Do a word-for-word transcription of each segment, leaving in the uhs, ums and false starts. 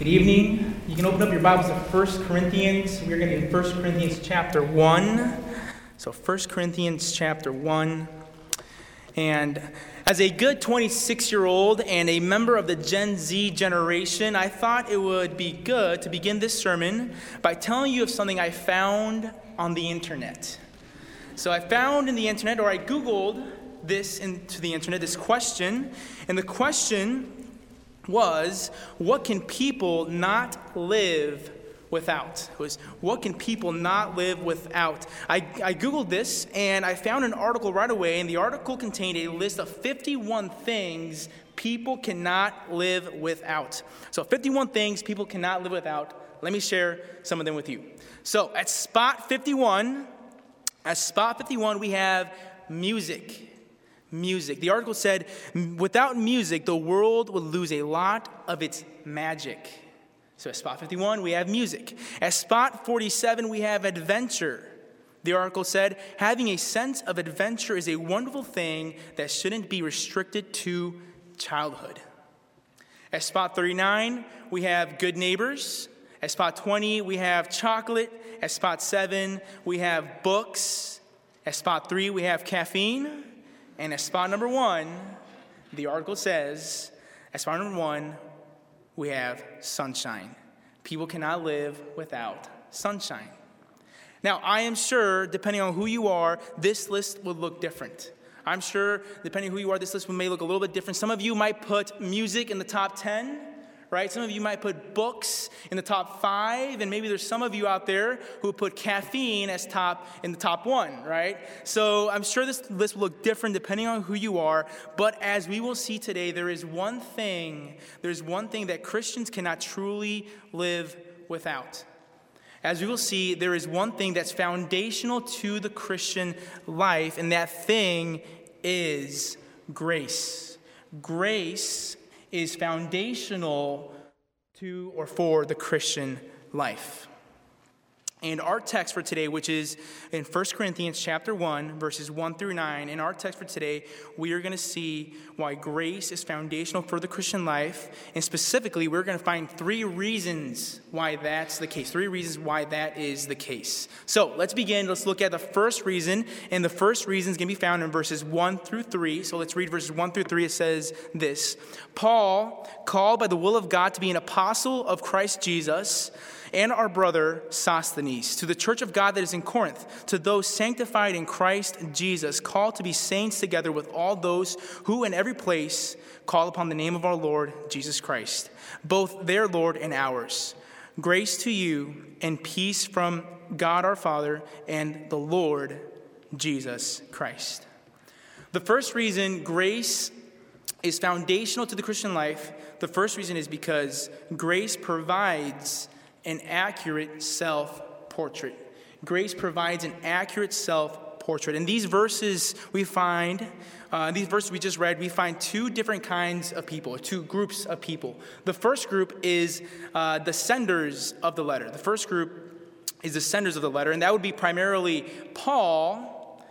Good evening. You can open up your Bibles to First Corinthians. We're going to be in First Corinthians chapter one. So First Corinthians chapter one. And as a good twenty-six-year-old and a member of the Gen Z generation, I thought it would be good to begin this sermon by telling you of something I found on the internet. So I found in the internet, or I Googled this into the internet, this question. And the question was, what can people not live without? It was, what can people not live without? I, I Googled this, and I found an article right away, and the article contained a list of fifty-one things people cannot live without. So fifty-one things people cannot live without. Let me share some of them with you. So at spot fifty-one, at spot fifty-one, we have music. Music. The article said, without music, the world would lose a lot of its magic. So at spot fifty-one, we have music. At spot forty-seven, we have adventure. The article said, having a sense of adventure is a wonderful thing that shouldn't be restricted to childhood. At spot thirty-nine, we have good neighbors. At spot twenty, we have chocolate. At spot seven, we have books. At spot three, we have caffeine. And at spot number one, the article says, at spot number one, we have sunshine. People cannot live without sunshine. Now, I am sure, depending on who you are, this list would look different. I'm sure, depending on who you are, this list may look a little bit different. Some of you might put music in the top ten, right? Some of you might put books in the top five, and maybe there's some of you out there who put caffeine as top in the top one, right? So I'm sure this list will look different depending on who you are, but as we will see today, there is one thing, there's one thing that Christians cannot truly live without. As we will see, there is one thing that's foundational to the Christian life, and that thing is grace. Grace is foundational to or for the Christian life. And our text for today, which is in First Corinthians chapter one, verses one through nine, in our text for today, we are going to see why grace is foundational for the Christian life, and specifically, we're going to find three reasons why that's the case, three reasons why that is the case. So let's begin. Let's look at the first reason, and the first reason is going to be found in verses one through three. So let's read verses one through three. It says this: Paul, called by the will of God to be an apostle of Christ Jesus, and our brother Sosthenes, to the church of God that is in Corinth, to those sanctified in Christ Jesus, called to be saints together with all those who in every place call upon the name of our Lord Jesus Christ, both their Lord and ours. Grace to you and peace from God our Father and the Lord Jesus Christ. The first reason grace is foundational to the Christian life, the first reason is because grace provides an accurate self-portrait. Grace provides an accurate self-portrait. In these verses we find, uh, in these verses we just read, we find two different kinds of people, two groups of people. The first group is uh, the senders of the letter. The first group is the senders of the letter, and that would be primarily Paul,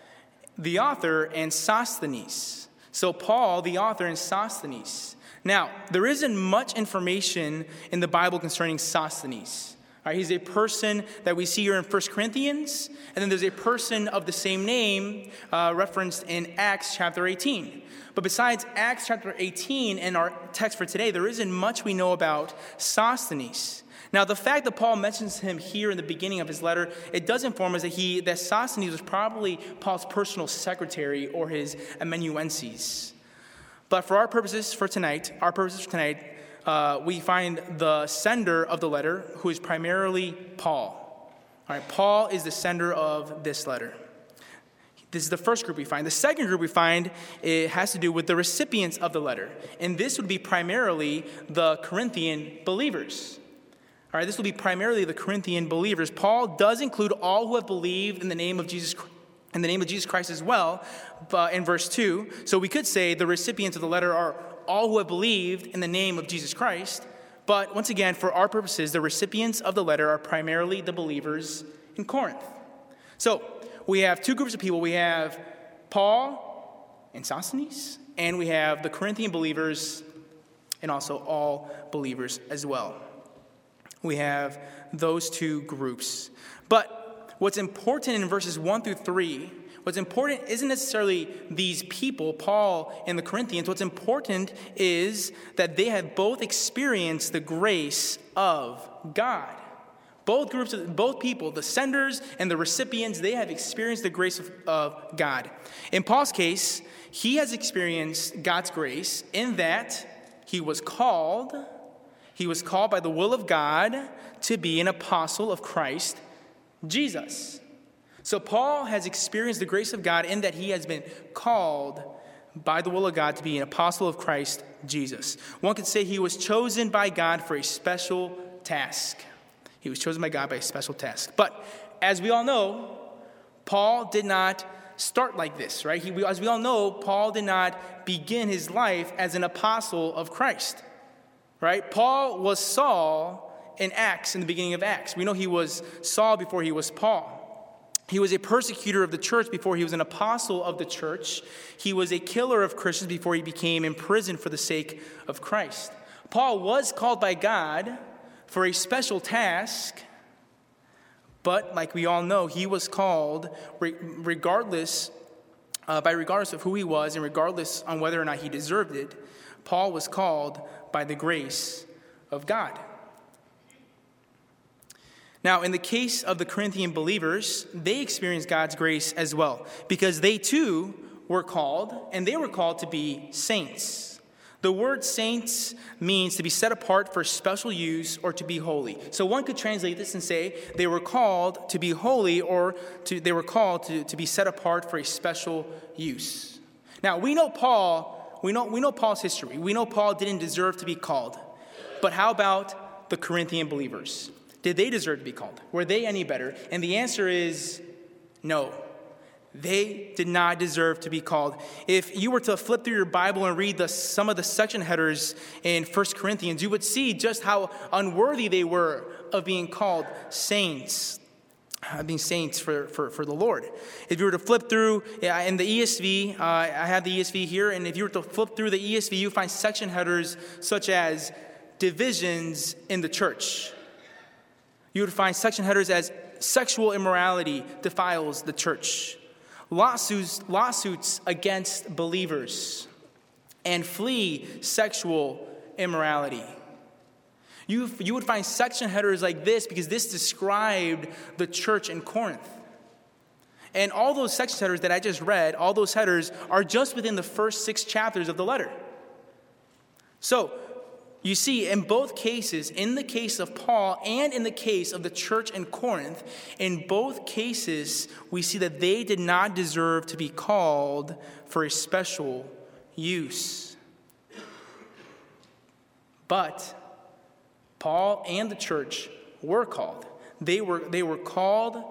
the author, and Sosthenes. So Paul, the author, and Sosthenes. Now, there isn't much information in the Bible concerning Sosthenes. All right, he's a person that we see here in First Corinthians, and then there's a person of the same name uh, referenced in Acts chapter eighteen. But besides Acts chapter eighteen and our text for today, there isn't much we know about Sosthenes. Now, the fact that Paul mentions him here in the beginning of his letter, it does inform us that he that Sosthenes was probably Paul's personal secretary or his amanuensis. But for our purposes for tonight, our purposes for tonight, uh, we find the sender of the letter, who is primarily Paul. All right, Paul is the sender of this letter. This is the first group we find. The second group we find, it has to do with the recipients of the letter. And this would be primarily the Corinthian believers. All right, this will be primarily the Corinthian believers. Paul does include all who have believed in the name of Jesus Christ. In the name of Jesus Christ as well, uh, in verse two. So we could say the recipients of the letter are all who have believed in the name of Jesus Christ. But once again, for our purposes, the recipients of the letter are primarily the believers in Corinth. So we have two groups of people. We have Paul and Sosthenes, and we have the Corinthian believers, and also all believers as well. we have those two groups. But what's important in verses one through three, what's important isn't necessarily these people, Paul and the Corinthians. What's important is that they have both experienced the grace of God. Both groups, both people, the senders and the recipients, they have experienced the grace of, of God. In Paul's case, he has experienced God's grace in that he was called, he was called by the will of God to be an apostle of Christ Jesus. So Paul has experienced the grace of God in that he has been called by the will of God to be an apostle of Christ Jesus. One could say he was chosen by God for a special task. He was chosen by God by a special task. But as we all know, Paul did not start like this, right? He, as we all know, Paul did not begin his life as an apostle of Christ, right? Paul was Saul in Acts, in the beginning of Acts. We know he was Saul before he was Paul. He was a persecutor of the church before he was an apostle of the church. He was a killer of Christians before he became imprisoned for the sake of Christ. Paul was called by God for a special task, but like we all know, he was called regardless, uh, by regardless of who he was and regardless on whether or not he deserved it. Paul was called by the grace of God. Now, in the case of the Corinthian believers, they experienced God's grace as well, because they too were called, and they were called to be saints. The word saints means to be set apart for special use or to be holy. So one could translate this and say they were called to be holy, or to, they were called to, to be set apart for a special use. Now, we know Paul, we know, we know Paul's history. We know Paul didn't deserve to be called. But how about the Corinthian believers? Did they deserve to be called? Were they any better? And the answer is no. They did not deserve to be called. If you were to flip through your Bible and read the, some of the section headers in First Corinthians, you would see just how unworthy they were of being called saints, of being saints for, for, for the Lord. If you were to flip through yeah, in the E S V, uh, I have the E S V here, and if you were to flip through the E S V, you find section headers such as divisions in the church. You would find section headers as sexual immorality defiles the church, lawsuits, lawsuits against believers, and flee sexual immorality. You, you would find section headers like this because this described the church in Corinth. And all those section headers that I just read, all those headers are just within the first six chapters of the letter. So, you see, in both cases, in the case of Paul and in the case of the church in Corinth, in both cases, we see that they did not deserve to be called for a special use. But Paul and the church were called. They were, they were called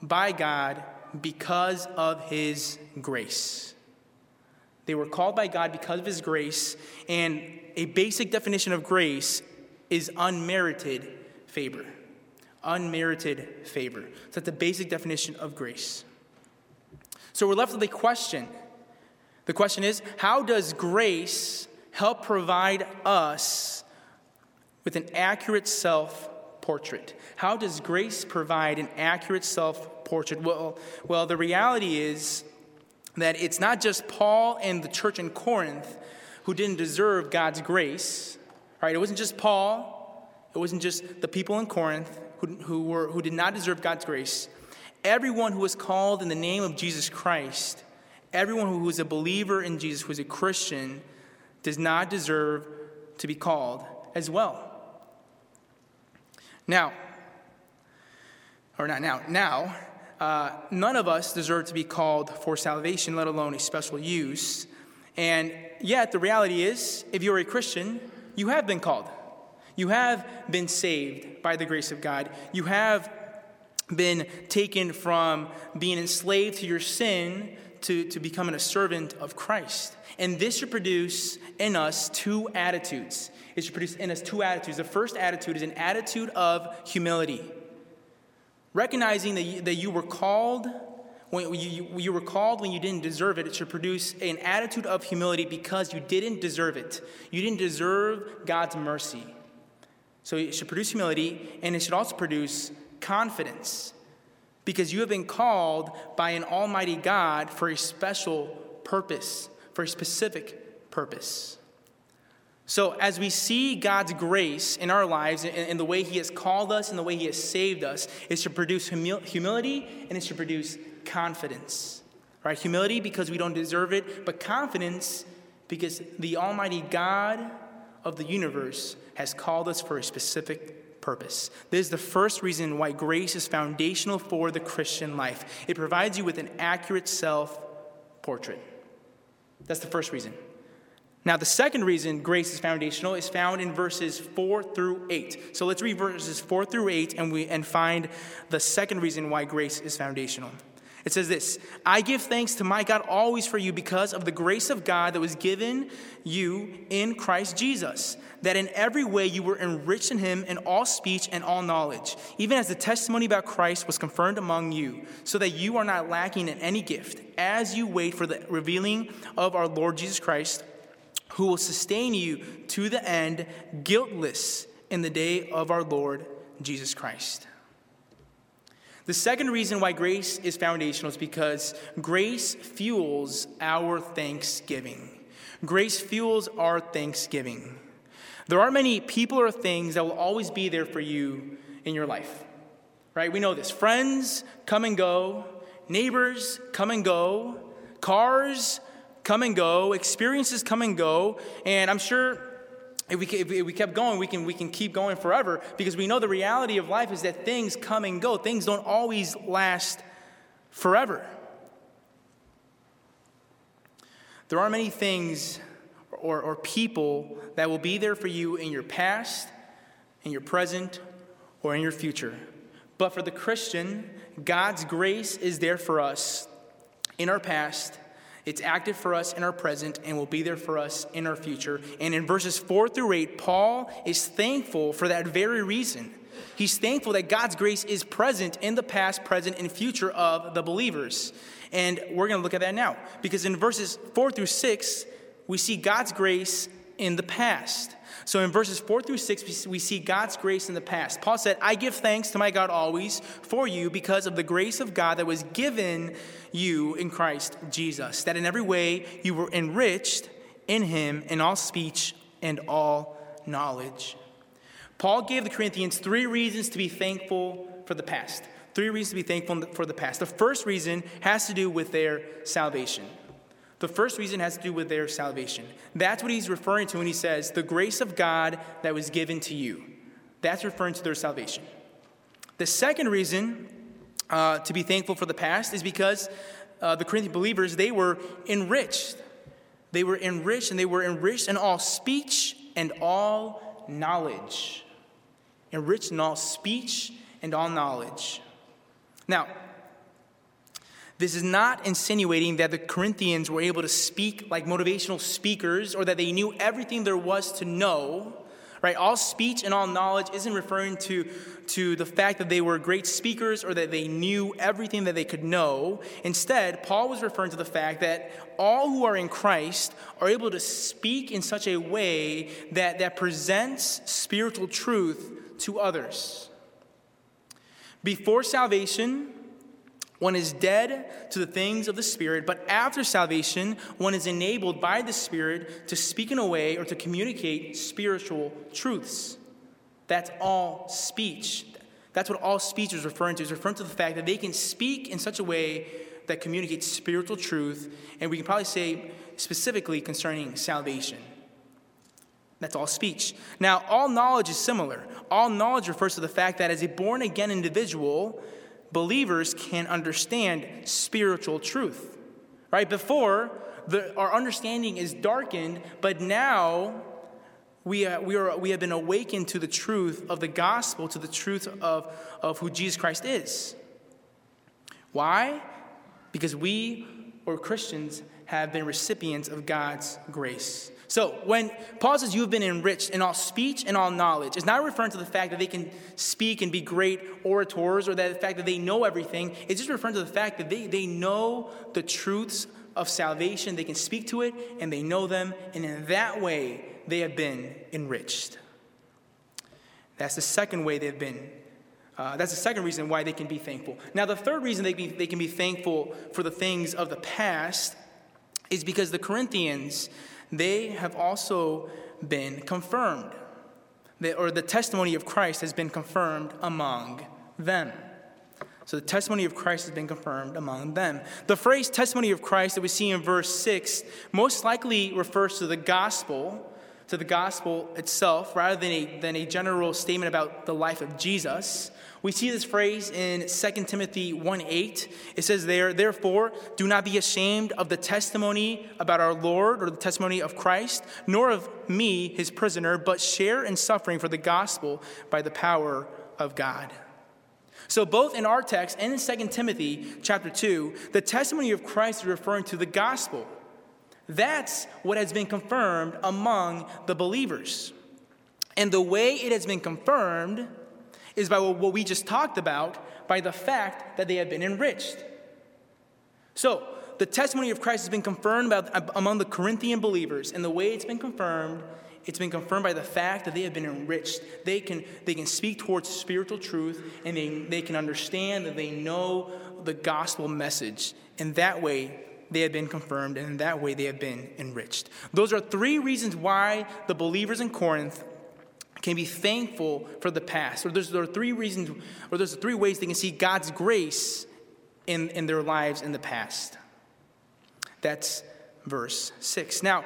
by God because of his grace. They were called by God because of his grace, and a basic definition of grace is unmerited favor. Unmerited favor. So that's the basic definition of grace. So we're left with a question. The question is, how does grace help provide us with an accurate self-portrait? How does grace provide an accurate self-portrait? Well, well, the reality is that it's not just Paul and the church in Corinth who didn't deserve God's grace, right? It wasn't just Paul. It wasn't just the people in Corinth who, who, were, who did not deserve God's grace. Everyone who was called in the name of Jesus Christ, everyone who is a believer in Jesus, who is a Christian, does not deserve to be called as well. Now, or not now, now, uh, none of us deserve to be called for salvation, let alone a special use. And yet, the reality is, if you're a Christian, you have been called. You have been saved by the grace of God. You have been taken from being enslaved to your sin to, to becoming a servant of Christ. And this should produce in us two attitudes. It should produce in us two attitudes. The first attitude is an attitude of humility. Recognizing that you, that you were called When you, you were called when you didn't deserve it, it should produce an attitude of humility because you didn't deserve it. You didn't deserve God's mercy. So it should produce humility, and it should also produce confidence, because you have been called by an almighty God for a special purpose, for a specific purpose. So as we see God's grace in our lives and, and the way he has called us and the way he has saved us, it should produce humi- humility and it should produce confidence. Right? Humility because we don't deserve it, but confidence because the almighty God of the universe has called us for a specific purpose. This is the first reason why grace is foundational for the Christian life. It provides you with an accurate self-portrait. That's the first reason. Now, the second reason grace is foundational is found in verses four through eight. So let's read verses four through eight and we and find the second reason why grace is foundational. It says this: I give thanks to my God always for you because of the grace of God that was given you in Christ Jesus, that in every way you were enriched in him in all speech and all knowledge, even as the testimony about Christ was confirmed among you, so that you are not lacking in any gift as you wait for the revealing of our Lord Jesus Christ, who will sustain you to the end, guiltless in the day of our Lord Jesus Christ. The second reason why grace is foundational is because grace fuels our thanksgiving. Grace fuels our thanksgiving. There are many people or things that will always be there for you in your life, right? We know this. Friends come and go. Neighbors come and go. Cars come and go. Experiences come and go. And I'm sure if we, if we kept going, we can we can keep going forever, because we know the reality of life is that things come and go. Things don't always last forever. There are many things or, or people that will be there for you in your past, in your present, or in your future. But for the Christian, God's grace is there for us in our past. It's active for us in our present and will be there for us in our future. And in verses four through eight, Paul is thankful for that very reason. He's thankful that God's grace is present in the past, present, and future of the believers. And we're going to look at that now, because in verses four through six, we see God's grace in the past. So in verses four through six, we see God's grace in the past. Paul said, I give thanks to my God always for you because of the grace of God that was given you in Christ Jesus, that in every way you were enriched in him in all speech and all knowledge. Paul gave the Corinthians three reasons to be thankful for the past. Three reasons to be thankful for the past. The first reason has to do with their salvation. The first reason has to do with their salvation. That's what he's referring to when he says, the grace of God that was given to you. That's referring to their salvation. The second reason uh, to be thankful for the past is because uh, the Corinthian believers, they were enriched. They were enriched, and they were enriched in all speech and all knowledge. Enriched in all speech and all knowledge. Now, this is not insinuating that the Corinthians were able to speak like motivational speakers or that they knew everything there was to know, right? All speech and all knowledge isn't referring to, to the fact that they were great speakers or that they knew everything that they could know. Instead, Paul was referring to the fact that all who are in Christ are able to speak in such a way that, that presents spiritual truth to others. Before salvation, one is dead to the things of the Spirit, but after salvation, one is enabled by the Spirit to speak in a way or to communicate spiritual truths. That's all speech. That's what all speech is referring to. It's referring to the fact that they can speak in such a way that communicates spiritual truth, and we can probably say specifically concerning salvation. That's all speech. Now, all knowledge is similar. All knowledge refers to the fact that as a born-again individual, believers can understand spiritual truth, right? Before, the, our understanding is darkened, but now we uh, we are we have been awakened to the truth of the gospel, to the truth of, of who Jesus Christ is. Why? Because we, or Christians, have been recipients of God's grace. So when Paul says you've been enriched in all speech and all knowledge, it's not referring to the fact that they can speak and be great orators or that the fact that they know everything. It's just referring to the fact that they, they know the truths of salvation. They can speak to it and they know them. And in that way, they have been enriched. That's the second way they've been. Uh, that's the second reason why they can be thankful. Now, the third reason they, be, they can be thankful for the things of the past is because the Corinthians, they have also been confirmed. They, or the testimony of Christ has been confirmed among them. So the testimony of Christ has been confirmed among them. The phrase testimony of Christ that we see in verse six most likely refers to the gospel, to the gospel itself, rather than a, than a general statement about the life of Jesus. We see this phrase in Second Timothy one eight. It says there, "Therefore, do not be ashamed of the testimony about our Lord," or the testimony of Christ, "nor of me, his prisoner, but share in suffering for the gospel by the power of God." So both in our text and in Second Timothy chapter two, the testimony of Christ is referring to the gospel. That's what has been confirmed among the believers. And the way it has been confirmed is by what we just talked about, by the fact that they have been enriched. So the testimony of Christ has been confirmed about, among the Corinthian believers, and the way it's been confirmed, it's been confirmed by the fact that they have been enriched. They can, they can speak towards spiritual truth, and they, they can understand that they know the gospel message. In that way, they have been confirmed, and in that way, they have been enriched. Those are three reasons why the believers in Corinth can be thankful for the past. Or there's, there are three reasons, or there's three ways they can see God's grace in, in their lives in the past. That's verse six. Now,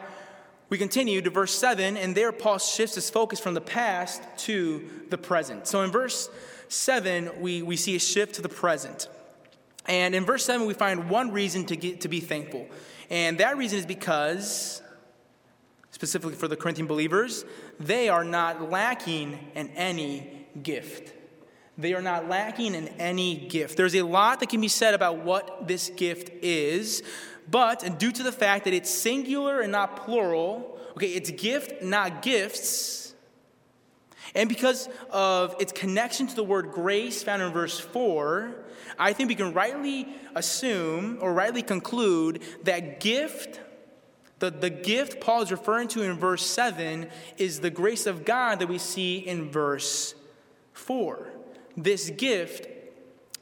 we continue to verse seven, and there Paul shifts his focus from the past to the present. So in verse seven, we, we see a shift to the present. And in verse seven, we find one reason to get, to be thankful. And that reason is because, specifically for the Corinthian believers, they are not lacking in any gift. They are not lacking in any gift. There's a lot that can be said about what this gift is, but due to the fact that it's singular and not plural, okay, it's gift, not gifts, and because of its connection to the word grace found in verse four, I think we can rightly assume or rightly conclude that gift, the, the gift Paul is referring to in verse seven, is the grace of God that we see in verse four. This gift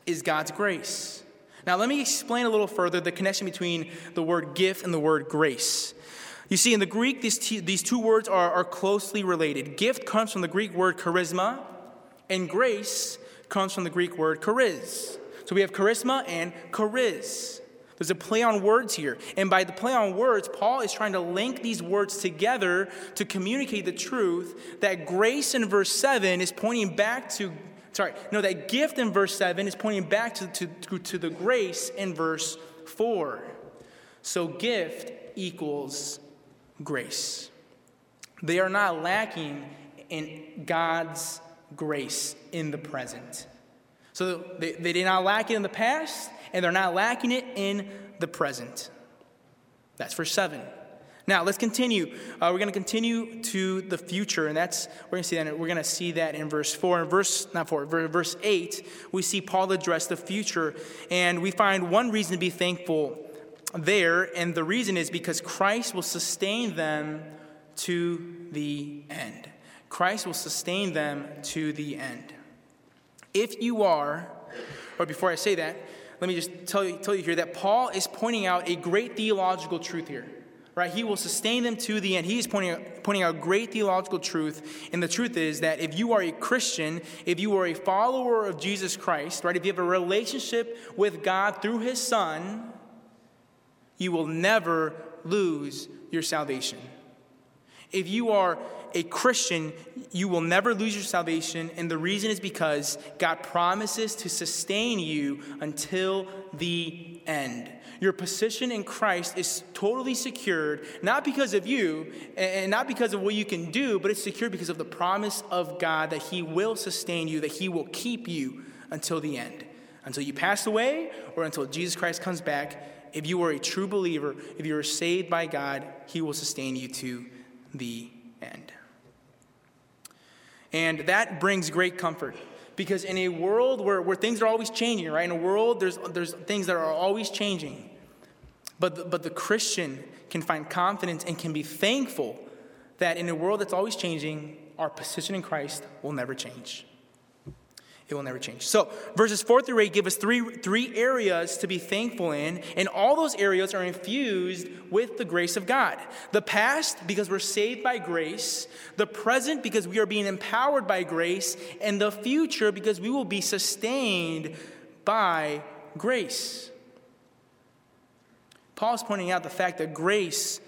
is God's grace. Now, let me explain a little further the connection between the word gift and the word grace. You see, in the Greek, these two, these two words are, are closely related. Gift comes from the Greek word charisma, and grace comes from the Greek word charis. So we have charisma and charis. There's a play on words here. And by the play on words, Paul is trying to link these words together to communicate the truth that grace in verse seven is pointing back to Sorry, no, that gift in verse seven is pointing back to, to, to the grace in verse four. So gift equals grace. They are not lacking in God's grace in the present. So they, they did not lack it in the past, and they're not lacking it in the present. That's verse seven. Now, let's continue. Uh, we're going to continue to the future, and that's we're going to see that we're going to see that in verse four, in verse not four, verse eight. We see Paul address the future, and we find one reason to be thankful there, and the reason is because Christ will sustain them to the end. Christ will sustain them to the end. If you are, or before I say that, let me just tell you tell you here that Paul is pointing out a great theological truth here. Right, he will sustain them to the end. He is pointing out, pointing out great theological truth. And the truth is that if you are a Christian, if you are a follower of Jesus Christ, right, if you have a relationship with God through his Son, you will never lose your salvation. If you are a Christian, you will never lose your salvation. And the reason is because God promises to sustain you until the end. Your position in Christ is totally secured, not because of you and not because of what you can do, but it's secured because of the promise of God that he will sustain you, that he will keep you until the end, until you pass away or until Jesus Christ comes back. If you are a true believer, if you are saved by God, he will sustain you to the end. And that brings great comfort. Because in a world where, where things are always changing, right? In a world, there's there's things that are always changing. But the, but the Christian can find confidence and can be thankful that in a world that's always changing, our position in Christ will never change. It will never change. So verses four through eight give us three three areas to be thankful in, and all those areas are infused with the grace of God. The past, because we're saved by grace. The present, because we are being empowered by grace. And the future, because we will be sustained by grace. Paul's pointing out the fact that grace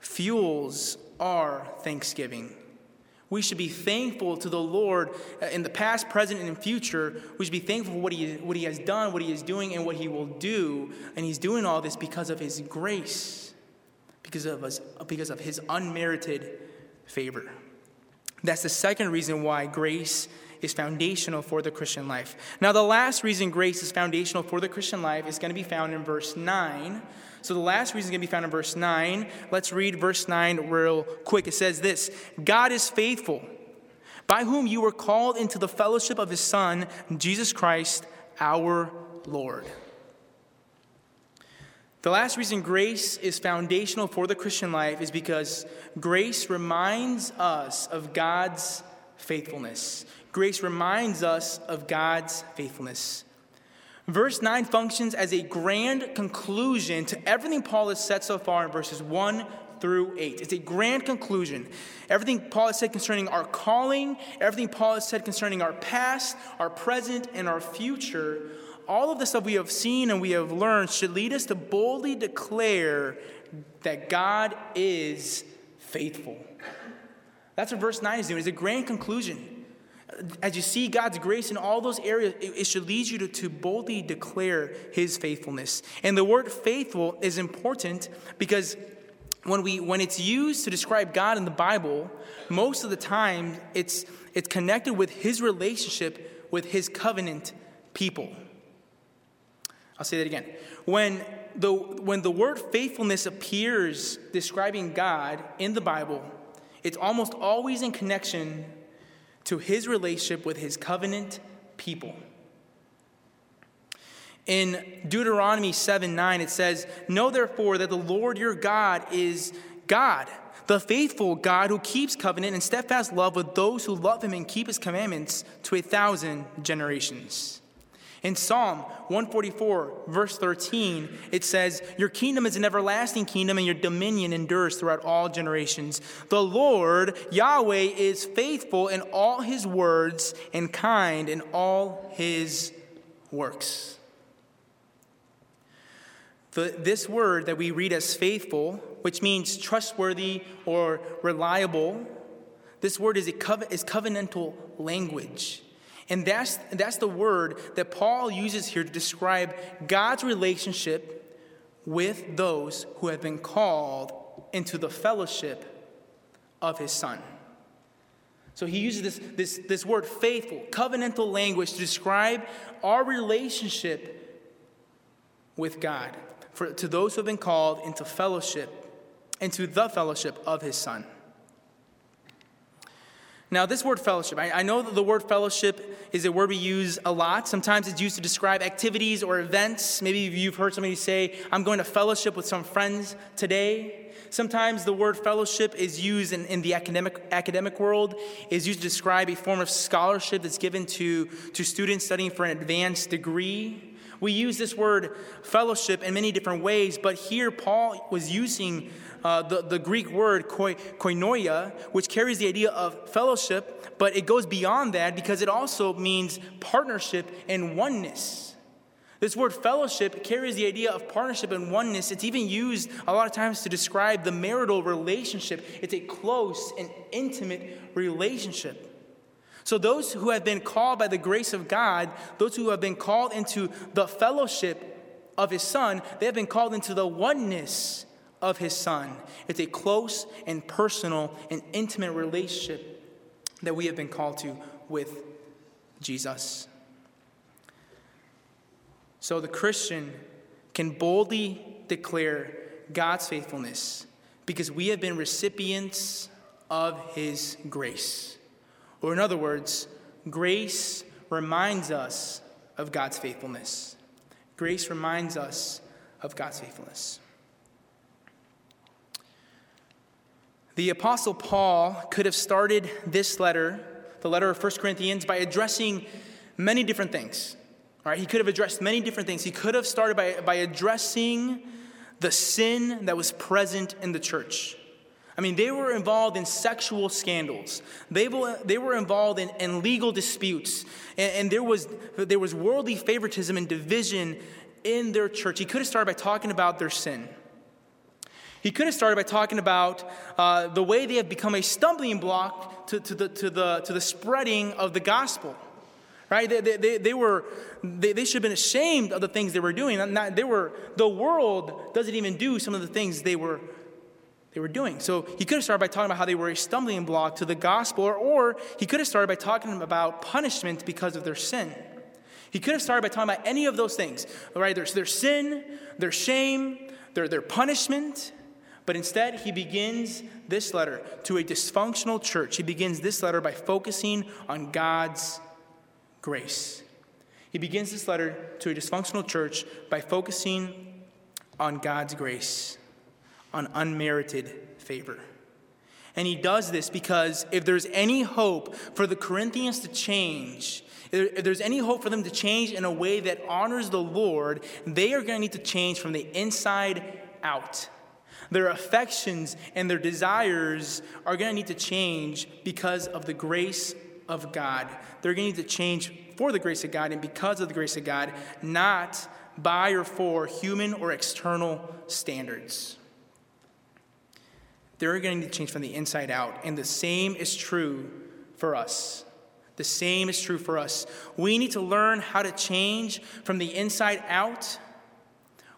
fuels our thanksgiving. We should be thankful to the Lord in the past, present, and in future. We should be thankful for what he, what he has done, what he is doing, and what he will do. And he's doing all this because of his grace, because of us, because of his unmerited favor. That's the second reason why grace is foundational for the Christian life. Now, the last reason grace is foundational for the Christian life is going to be found in verse nine. So the last reason is going to be found in verse nine. Let's read verse nine real quick. It says this: God is faithful, by whom you were called into the fellowship of his Son, Jesus Christ, our Lord. The last reason grace is foundational for the Christian life is because grace reminds us of God's faithfulness. Grace reminds us of God's faithfulness. Verse nine functions as a grand conclusion to everything Paul has said so far in verses one through eight. It's a grand conclusion. Everything Paul has said concerning our calling, everything Paul has said concerning our past, our present, and our future, all of the stuff we have seen and we have learned should lead us to boldly declare that God is faithful. That's what verse nine is doing. It's a grand conclusion. As you see God's grace in all those areas, it should lead you to, to boldly declare his faithfulness. And the word faithful is important because when we when it's used to describe God in the Bible, most of the time it's it's connected with his relationship with his covenant people. I'll say that again. When the when the word faithfulness appears describing God in the Bible, it's almost always in connection to his relationship with his covenant people. In Deuteronomy seven nine, it says, "Know therefore that the Lord your God is God, the faithful God who keeps covenant and steadfast love with those who love him and keep his commandments to a thousand generations." In Psalm one forty-four, verse thirteen, it says, "Your kingdom is an everlasting kingdom, and your dominion endures throughout all generations. The Lord, Yahweh, is faithful in all his words and kind in all his works." The, this word that we read as faithful, which means trustworthy or reliable, this word is a co- is covenantal language. And that's, that's the word that Paul uses here to describe God's relationship with those who have been called into the fellowship of his Son. So he uses this, this, this word faithful, covenantal language to describe our relationship with God for, to those who have been called into fellowship, into the fellowship of his Son. Now, this word fellowship, I, I know that the word fellowship is a word we use a lot. Sometimes it's used to describe activities or events. Maybe you've heard somebody say, "I'm going to fellowship with some friends today." Sometimes the word fellowship is used in, in the academic academic world, is used to describe a form of scholarship that's given to, to students studying for an advanced degree. We use this word fellowship in many different ways, but here Paul was using Uh, the, the Greek word koi, koinonia, which carries the idea of fellowship, but it goes beyond that because it also means partnership and oneness. This word fellowship carries the idea of partnership and oneness. It's even used a lot of times to describe the marital relationship. It's a close and intimate relationship. So those who have been called by the grace of God, those who have been called into the fellowship of his Son, they have been called into the oneness of his Son. It's a close and personal and intimate relationship that we have been called to with Jesus. So the Christian can boldly declare God's faithfulness because we have been recipients of his grace. Or in other words, grace reminds us of God's faithfulness. Grace reminds us of God's faithfulness. The Apostle Paul could have started this letter, the letter of First Corinthians, by addressing many different things. All right, he could have addressed many different things. He could have started by, by addressing the sin that was present in the church. I mean, they were involved in sexual scandals. They were, they were involved in, in legal disputes. And, and there was there was worldly favoritism and division in their church. He could have started by talking about their sin. He could have started by talking about uh, the way they have become a stumbling block to, to the to the to the spreading of the gospel. Right? They they they were they, they should have been ashamed of the things they were doing. Not, they were the world doesn't even do some of the things they were they were doing. So he could have started by talking about how they were a stumbling block to the gospel, or, or he could have started by talking about punishment because of their sin. He could have started by talking about any of those things. Right? There's their sin, their shame, their their punishment. But instead, he begins this letter to a dysfunctional church. He begins this letter by focusing on God's grace. He begins this letter to a dysfunctional church by focusing on God's grace, on unmerited favor. And he does this because if there's any hope for the Corinthians to change, if there's any hope for them to change in a way that honors the Lord, they are going to need to change from the inside out. Their affections and their desires are going to need to change because of the grace of God. They're going to need to change for the grace of God and because of the grace of God, not by or for human or external standards. They're going to need to change from the inside out. And the same is true for us. The same is true for us. We need to learn how to change from the inside out.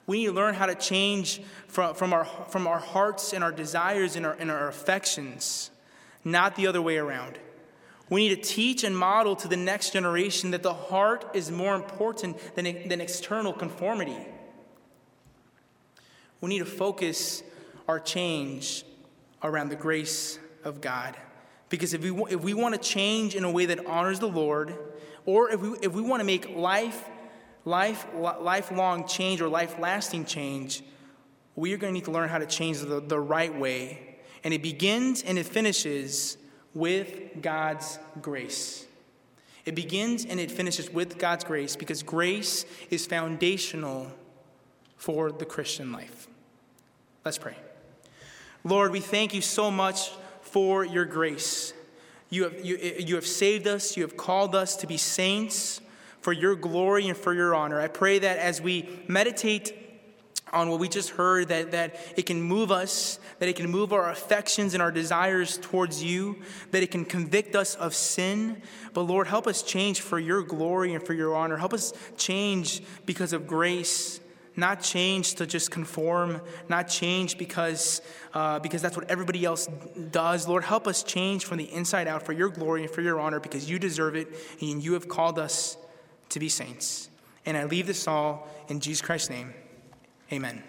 We need to learn how to change from, from, our, from our hearts and our desires and our, and our affections, not the other way around. We need to teach and model to the next generation that the heart is more important than, than external conformity. We need to focus our change around the grace of God. Because if we, if we want to change in a way that honors the Lord, or if we, if we want to make life Life, lifelong change or life-lasting change, we are going to need to learn how to change the, the right way. And it begins and it finishes with God's grace. It begins and it finishes with God's grace because grace is foundational for the Christian life. Let's pray. Lord, we thank you so much for your grace. You have, you, you have saved us. You have called us to be saints for your glory and for your honor. I pray that as we meditate on what we just heard, that, that it can move us, that it can move our affections and our desires towards you, that it can convict us of sin. But Lord, help us change for your glory and for your honor. Help us change because of grace, not change to just conform, not change because, uh, because that's what everybody else does. Lord, help us change from the inside out for your glory and for your honor because you deserve it and you have called us to be saints. And I leave this all in Jesus Christ's name. Amen.